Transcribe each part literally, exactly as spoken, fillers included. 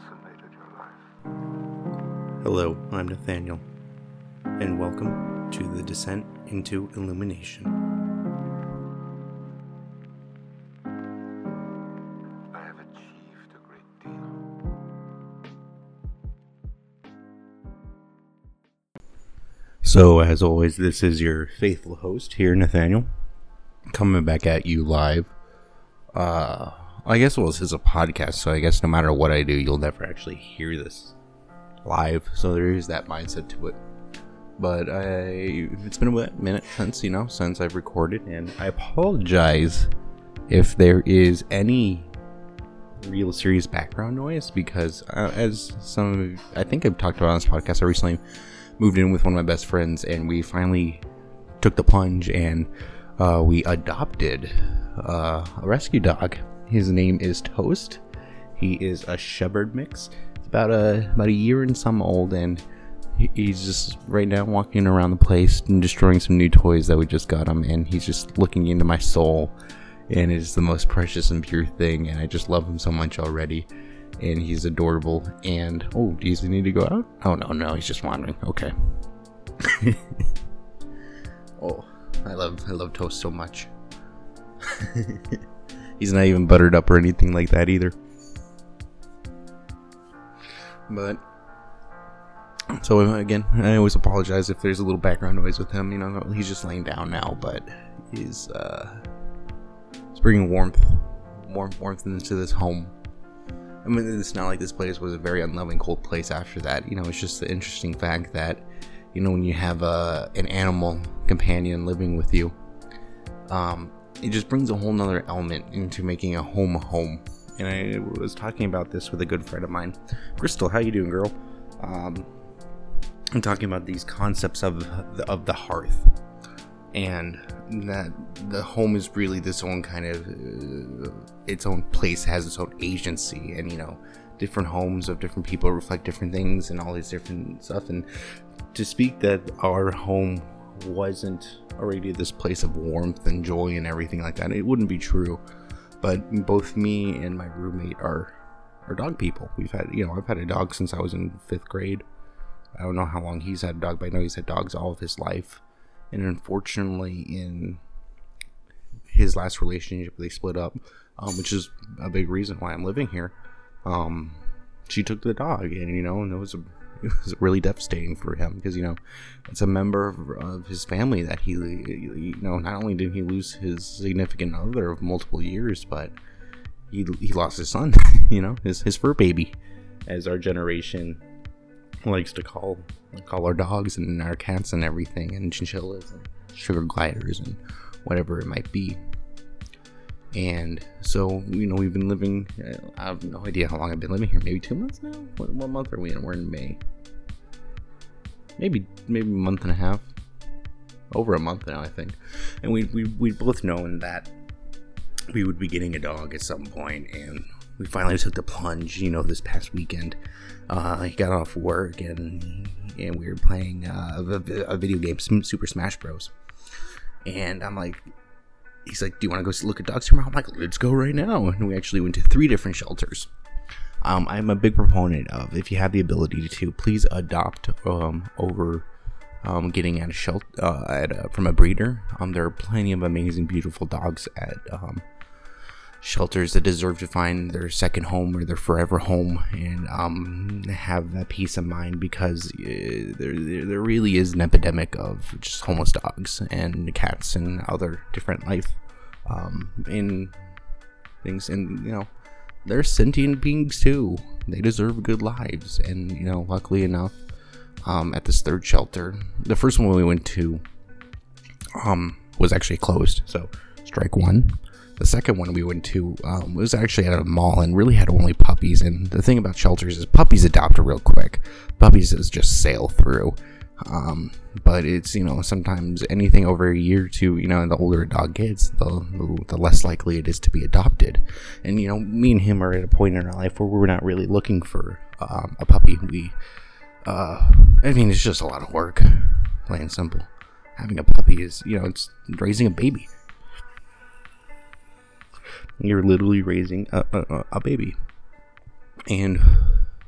consummated your life. Hello, I'm Nathaniel, and welcome to The Descent Into Illumination. I have achieved a great deal. So, as always, this is your faithful host here, Nathaniel, coming back at you live. Uh... I guess, well, this is a podcast, so I guess no matter what I do, you'll never actually hear this live. So there is that mindset to it. But I, it's been a minute since, you know, since I've recorded, and I apologize if there is any real serious background noise, because uh, as some of, I think I've talked about on this podcast, I recently moved in with one of my best friends, and we finally took the plunge, and uh, we adopted uh, a rescue dog. His name is Toast. He is a shepherd mix. It's about a about a year and some old, and he's just right now walking around the place and destroying some new toys that we just got him, and he's just looking into my soul, and it's the most precious and pure thing, and I just love him so much already, and he's adorable. And oh, does he need to go out? Oh no, no, he's just wandering. Okay. oh, I love I love Toast so much. He's not even buttered up or anything like that either. But, so again, I always apologize if there's a little background noise with him. You know, he's just laying down now, but he's, uh, he's bringing warmth, warmth, warmth into this home. I mean, it's not like this place was a very unloving, cold place after that. You know, it's just the interesting fact that, you know, when you have a, an animal companion living with you, um... it just brings a whole nother element into making a home a home. And I was talking about this with a good friend of mine. Crystal, how you doing, girl? Um, I'm talking about these concepts of the, of the hearth. And that the home is really this own kind of... Uh, its own place, has its own agency. And, you know, different homes of different people reflect different things and all these different stuff. And to speak that our home wasn't already this place of warmth and joy and everything like that, it wouldn't be true. But both me and my roommate are are dog people. We've had, you know, I've had a dog since I was in fifth grade. I don't know how long he's had a dog, but I know he's had dogs all of his life. And unfortunately, in his last relationship, they split up, um, which is a big reason why I'm living here. Um, she took the dog, and you know, and it was a It was really devastating for him because, you know, it's a member of, of his family that he, you know, not only did he lose his significant other of multiple years, but he he lost his son, you know, his, his fur baby, as our generation likes to call call our dogs and our cats and everything, and chinchillas and sugar gliders and whatever it might be. And so, you know, we've been living, I have no idea how long I've been living here, maybe two months now? What, what month are we in? We're in May. Maybe maybe a month and a half. Over a month now, I think. And we we we both known that we would be getting a dog at some point, and we finally took the plunge, you know, this past weekend. Uh, he got off work, and and we were playing uh, a, a video game, Super Smash Bros. And I'm like... He's like, do you want to go look at dogs tomorrow? I'm like, let's go right now. And we actually went to three different shelters. Um, I'm a big proponent of, if you have the ability to, please adopt um, over um, getting at a shelter uh, at a, from a breeder. Um, there are plenty of amazing, beautiful dogs at um, shelters that deserve to find their second home or their forever home, and um, have that peace of mind, because uh, there, there there really is an epidemic of just homeless dogs and cats and other different life um, in things. And you know, they're sentient beings too. They deserve good lives. And you know, luckily enough, um, at this third shelter, the first one we went to um, was actually closed. So strike one. The second one we went to um, was actually at a mall and really had only puppies. And the thing about shelters is puppies adopt real quick. Puppies is just sail through. Um, but it's, you know, sometimes anything over a year or two, you know, the older a dog gets, the, the less likely it is to be adopted. And, you know, me and him are at a point in our life where we're not really looking for um, a puppy. We, uh, I mean, it's just a lot of work, plain and simple. Having a puppy is, you know, it's raising a baby. You're literally raising a, a, a baby. And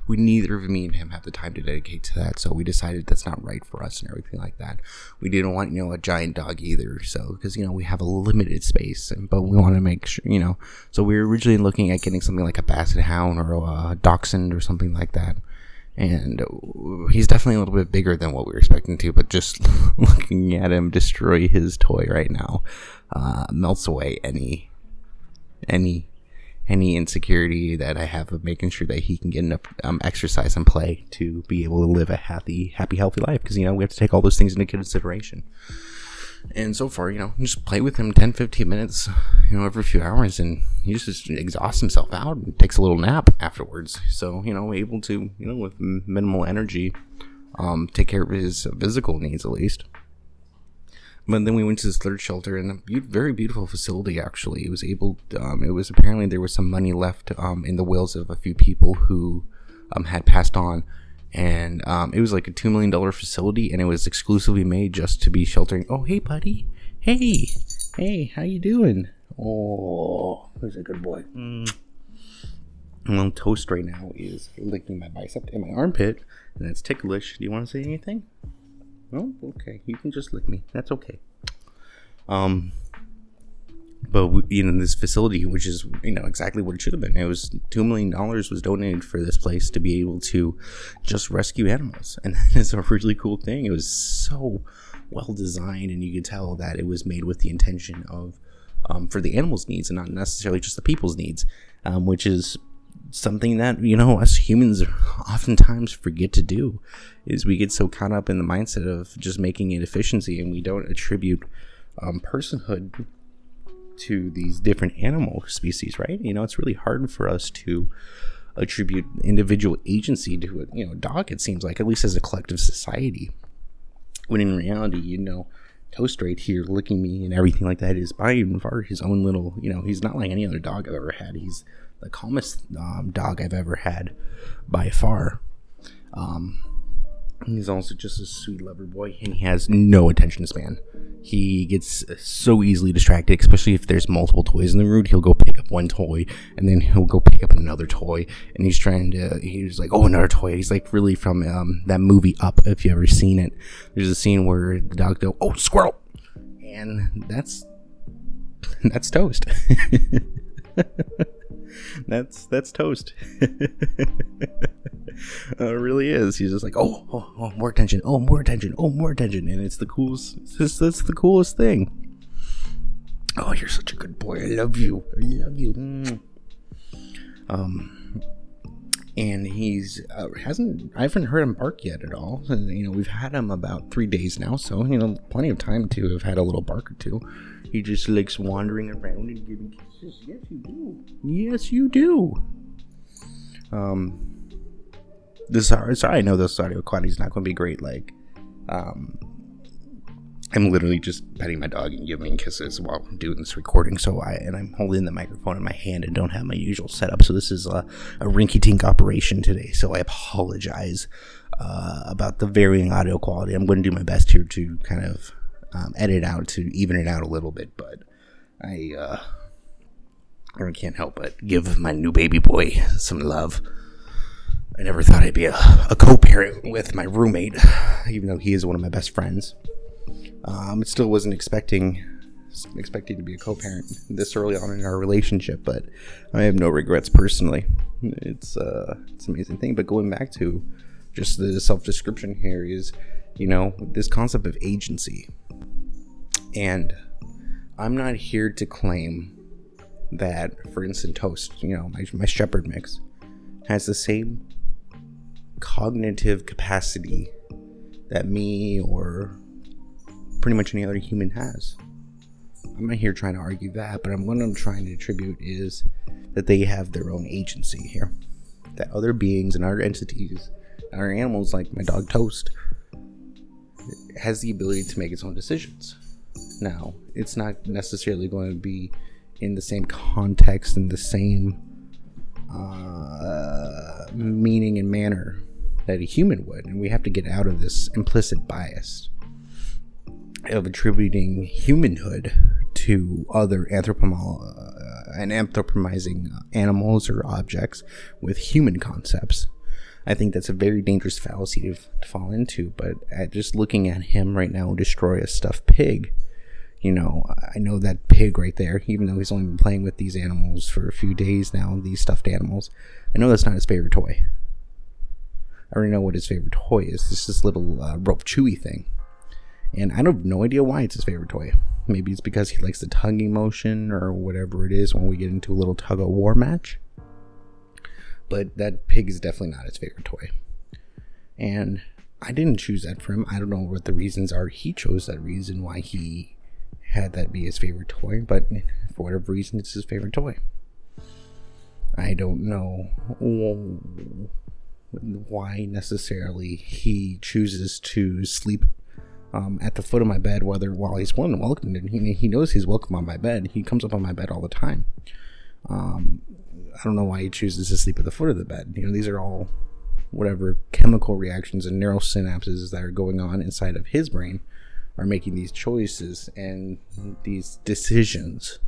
we neither of me and him have the time to dedicate to that. So we decided that's not right for us and everything like that. We didn't want, you know, a giant dog either. So, because, you know, we have a limited space, but we want to make sure, you know. So we were originally looking at getting something like a basset hound or a dachshund or something like that. And he's definitely a little bit bigger than what we were expecting to, but just looking at him destroy his toy right now uh, melts away any, any, any insecurity that I have of making sure that he can get enough um, exercise and play to be able to live a happy, happy, healthy life. Because, you know, we have to take all those things into consideration. And so far, you know, just play with him ten, fifteen minutes, you know, every few hours, and he just exhausts himself out and takes a little nap afterwards. So, you know, able to, you know, with minimal energy, um, take care of his physical needs at least. But then we went to this third shelter in a be- very beautiful facility, actually. It was able, um, it was apparently there was some money left um, in the wills of a few people who um, had passed on. And um, it was like a two million dollars facility, and it was exclusively made just to be sheltering. Oh, hey, buddy. Hey. Hey, how you doing? Oh, he's a good boy. Mm. Well, Toast right now is licking my bicep and my armpit, and that's ticklish. Do you want to say anything? No? Okay. You can just lick me. That's okay. Um... But, we, you know, this facility, which is, you know, exactly what it should have been. It was two million dollars was donated for this place to be able to just rescue animals. And that is a really cool thing. It was so well designed, and you could tell that it was made with the intention of, um, for the animals' needs and not necessarily just the people's needs, um, which is something that, you know, us humans oftentimes forget to do, is we get so caught up in the mindset of just making it efficiency, and we don't attribute um, personhood to these different animal species, right? You know, it's really hard for us to attribute individual agency to a, you know, dog, it seems like, at least as a collective society. When in reality, you know, Toast right here licking me and everything like that is by and far his own little, you know, he's not like any other dog I've ever had. He's the calmest um, dog I've ever had by far. Um, He's also just a sweet lover boy, and he has no attention span. He gets so easily distracted, especially if there's multiple toys in the room. He'll go pick up one toy, and then he'll go pick up another toy, and he's trying to, he's like, oh, another toy. He's like really from um, that movie Up, if you've ever seen it. There's a scene where the dog goes, oh, squirrel! And that's, that's Toast. That's that's Toast. uh, it really is. He's just like, oh, oh, oh, more attention, oh, more attention, oh, more attention, and it's the coolest. It's just, that's the coolest thing. Oh, you're such a good boy. I love you. I love you. Mm. Um, and he's uh, hasn't. I haven't heard him bark yet at all. You know, we've had him about three days now, so you know, plenty of time to have had a little bark or two. He just likes wandering around and giving kisses. Yes, you do. Yes, you do. Um, this sorry, I know this audio quality is not going to be great. Like, um, I'm literally just petting my dog and giving kisses while I'm doing this recording. So I and I'm holding the microphone in my hand and don't have my usual setup. So this is a, a rinky-tink operation today. So I apologize uh, about the varying audio quality. I'm going to do my best here to kind of. Um, edit out to even it out a little bit, but I uh, I can't help but give my new baby boy some love. I never thought I'd be a, a co-parent with my roommate, even though he is one of my best friends. Um, I still wasn't expecting expecting to be a co-parent this early on in our relationship, but I have no regrets personally. It's uh, it's an amazing thing. But going back to just the self-description here is, you know, this concept of agency. And I'm not here to claim that, for instance, Toast, you know, my, my shepherd mix, has the same cognitive capacity that me or pretty much any other human has. I'm not here trying to argue that, but I'm, what I'm trying to attribute is that they have their own agency here. That other beings and other entities, other animals like my dog Toast, has the ability to make its own decisions. Now, it's not necessarily going to be in the same context and the same uh, meaning and manner that a human would, and we have to get out of this implicit bias of attributing humanhood to other anthropom- uh, and anthropomizing animals or objects with human concepts. I think that's a very dangerous fallacy to, to fall into. But at just looking at him right now destroy a stuffed pig, you know, I know that pig right there, even though he's only been playing with these animals for a few days now, these stuffed animals, I know that's not his favorite toy. I already know what his favorite toy is. It's this little uh, rope chewy thing. And I have no idea why it's his favorite toy. Maybe it's because he likes the tugging motion or whatever it is when we get into a little tug-of-war match. But that pig is definitely not his favorite toy. And I didn't choose that for him. I don't know what the reasons are he chose that reason why he had that be his favorite toy, but for whatever reason, it's his favorite toy. I don't know why necessarily he chooses to sleep um, at the foot of my bed, whether while he's one welcome, he, he knows he's welcome on my bed. He comes up on my bed all the time. Um, I don't know why he chooses to sleep at the foot of the bed. You know, these are all whatever chemical reactions and neural synapses that are going on inside of his brain are making these choices and these decisions.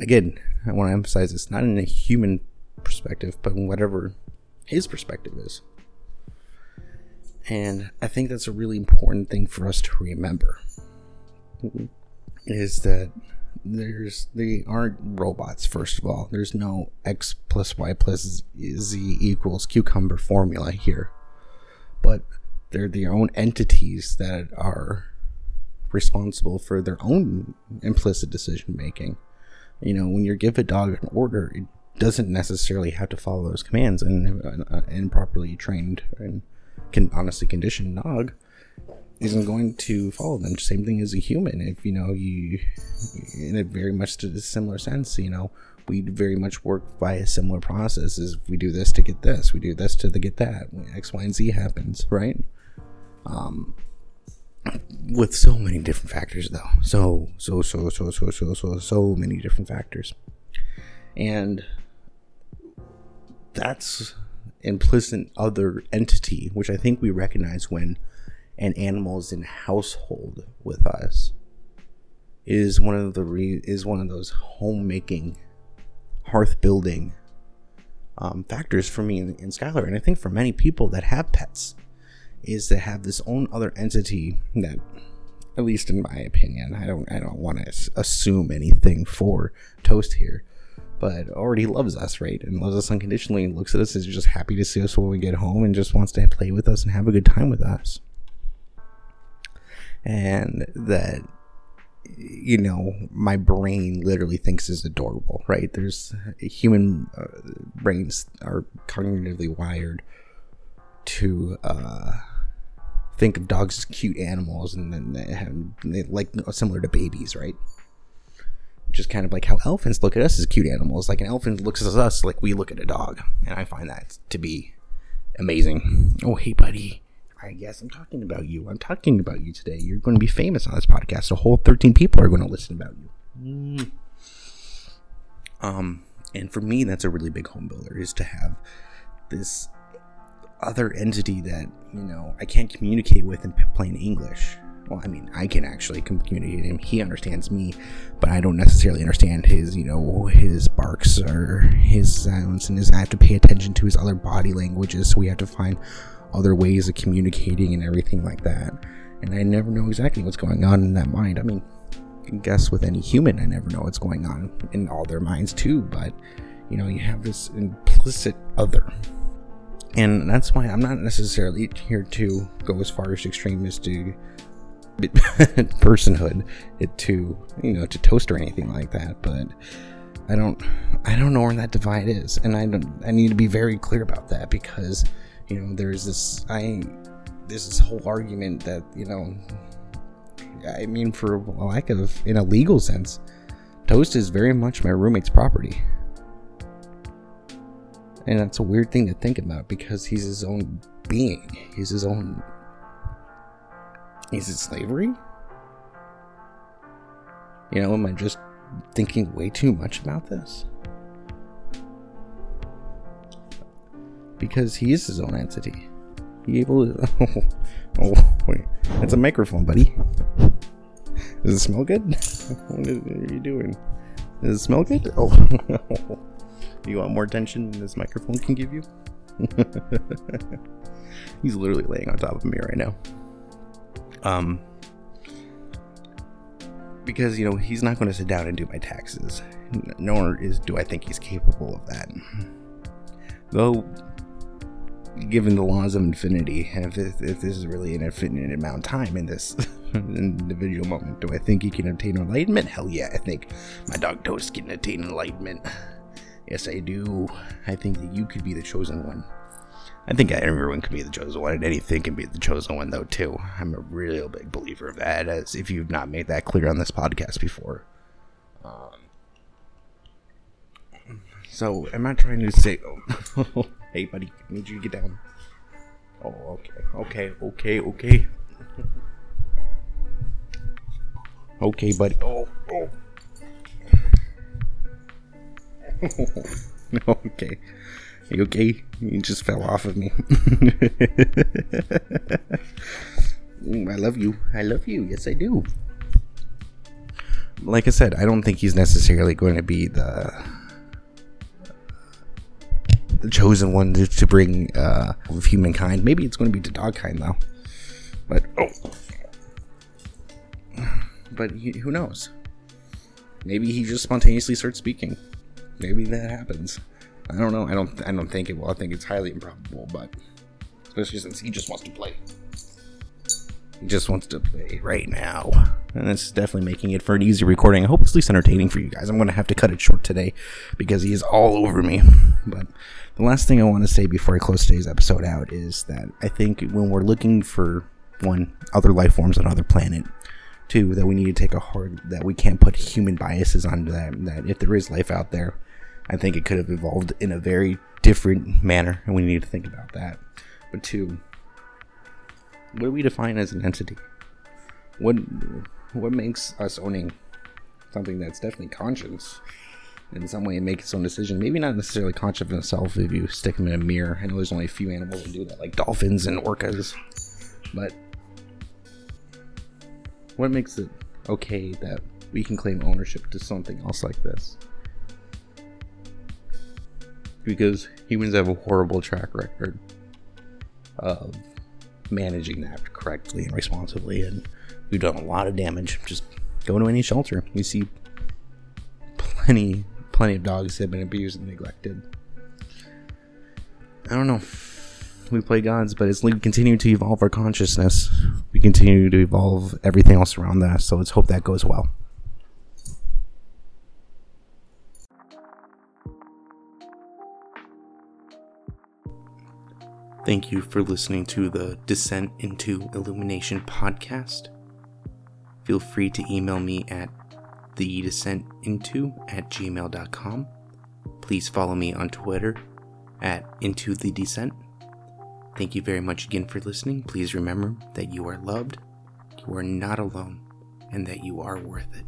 Again, I want to emphasize this not in a human perspective, but in whatever his perspective is. And I think that's a really important thing for us to remember, is that there's they aren't robots. First of all, there's no X plus Y plus Z equals cucumber formula here, but they're their own entities that are responsible for their own implicit decision making. You know, when you give a dog an order, it doesn't necessarily have to follow those commands. And an improperly trained and can honestly conditioned dog isn't going to follow them. Same thing as a human. If you know you, in a very much to a similar sense, you know, we very much work by a similar process. Is we do this to get this, we do this to the get that. X, Y, and Z happens, right? Um, with so many different factors, though, so so so so so so so so many different factors, and that's implicit other entity, which I think we recognize when an animal is in household with us. It is one of the re- is one of those homemaking, hearth building um, factors for me and, and Skylar, and I think for many people that have pets, is to have this own other entity that, at least in my opinion, I don't I don't want to assume anything for Toast here, but already loves us, right? And loves us unconditionally and looks at us as just happy to see us when we get home and just wants to play with us and have a good time with us. And that, you know, my brain literally thinks is adorable, right? There's human uh, brains are cognitively wired to uh think of dogs as cute animals, and then they have, they like similar to babies, right? Just kind of like how elephants look at us as cute animals. Like an elephant looks at us like we look at a dog, and I find that to be amazing. Oh, hey, buddy. I guess I'm talking about you. I'm talking about you today. You're going to be famous on this podcast. A whole thirteen people are going to listen about you. Mm. Um, and for me, that's a really big home builder, is to have this other entity that, you know, I can't communicate with in plain English. Well, I mean, I can actually communicate with him. He understands me, but I don't necessarily understand his, you know, his barks or his silence, and his, I have to pay attention to his other body languages, so we have to find other ways of communicating and everything like that. And I never know exactly what's going on in that mind. I mean, I can guess with any human, I never know what's going on in all their minds too, but, you know, you have this implicit other. And that's why I'm not necessarily here to go as far as extreme as to personhood, it to, you know, to Toast or anything like that. But I don't, I don't know where that divide is, and I don't. I need to be very clear about that, because, you know, there's this, I, there's this whole argument that, you know, I mean, for lack of, in a legal sense, Toast is very much my roommate's property. And that's a weird thing to think about, because he's his own being. He's his own... Is it slavery? You know, am I just thinking way too much about this? Because he is his own entity. He able to... Oh, oh wait. That's a microphone, buddy. Does it smell good? What are you doing? Does it smell good? Oh, you want more attention than this microphone can give you? He's literally laying on top of me right now. Um, because, you know, he's not going to sit down and do my taxes. Nor is do I think he's capable of that. Though, given the laws of infinity, if this, if this is really an infinite amount of time in this individual moment, do I think he can attain enlightenment? Hell yeah, I think my dog Toast can attain enlightenment. Yes, I do. I think that you could be the chosen one. I think everyone could be the chosen one, and anything can be the chosen one, though, too. I'm a real big believer of that, as if you've not made that clear on this podcast before. Um, so, am I trying to say... Oh, hey, buddy, I need you to get down. Oh, okay, okay, okay, okay. Okay, buddy. Oh, oh. Okay. You okay? You just fell off of me. I love you. I love you. Yes, I do. Like I said, I don't think he's necessarily going to be the the chosen one to, to bring uh, of humankind. Maybe it's going to be to dogkind, though. But oh, but he, who knows? Maybe he just spontaneously starts speaking. Maybe that happens. I don't know. I don't. I don't think it will. I think it's highly improbable. But especially since he just wants to play, he just wants to play right now, and this is definitely making it for an easy recording. I hope it's at least entertaining for you guys. I'm going to have to cut it short today because he is all over me. But the last thing I want to say before I close today's episode out is that I think when we're looking for one, other life forms on another planet. Two, that we need to take a hard. That we can't put human biases on that. That if there is life out there. I think it could have evolved in a very different manner, and we need to think about that. But two, what do we define as an entity? What what makes us owning something that's definitely conscious in some way and make its own decision? Maybe not necessarily conscious of itself if you stick them in a mirror. I know there's only a few animals that do that, like dolphins and orcas. But what makes it okay that we can claim ownership to something else like this? Because humans have a horrible track record of managing that correctly and responsibly, and we've done a lot of damage. Just go to any shelter. You see plenty, plenty of dogs that have been abused and neglected. I don't know. We play gods, but as we continue to evolve our consciousness, we continue to evolve everything else around us, so let's hope that goes well. Thank you for listening to the Descent into Illumination podcast. Feel free to email me at the descent into at gmail dot com. Please follow me on Twitter at Into the Descent. Thank you very much again for listening. Please remember that you are loved, you are not alone, and that you are worth it.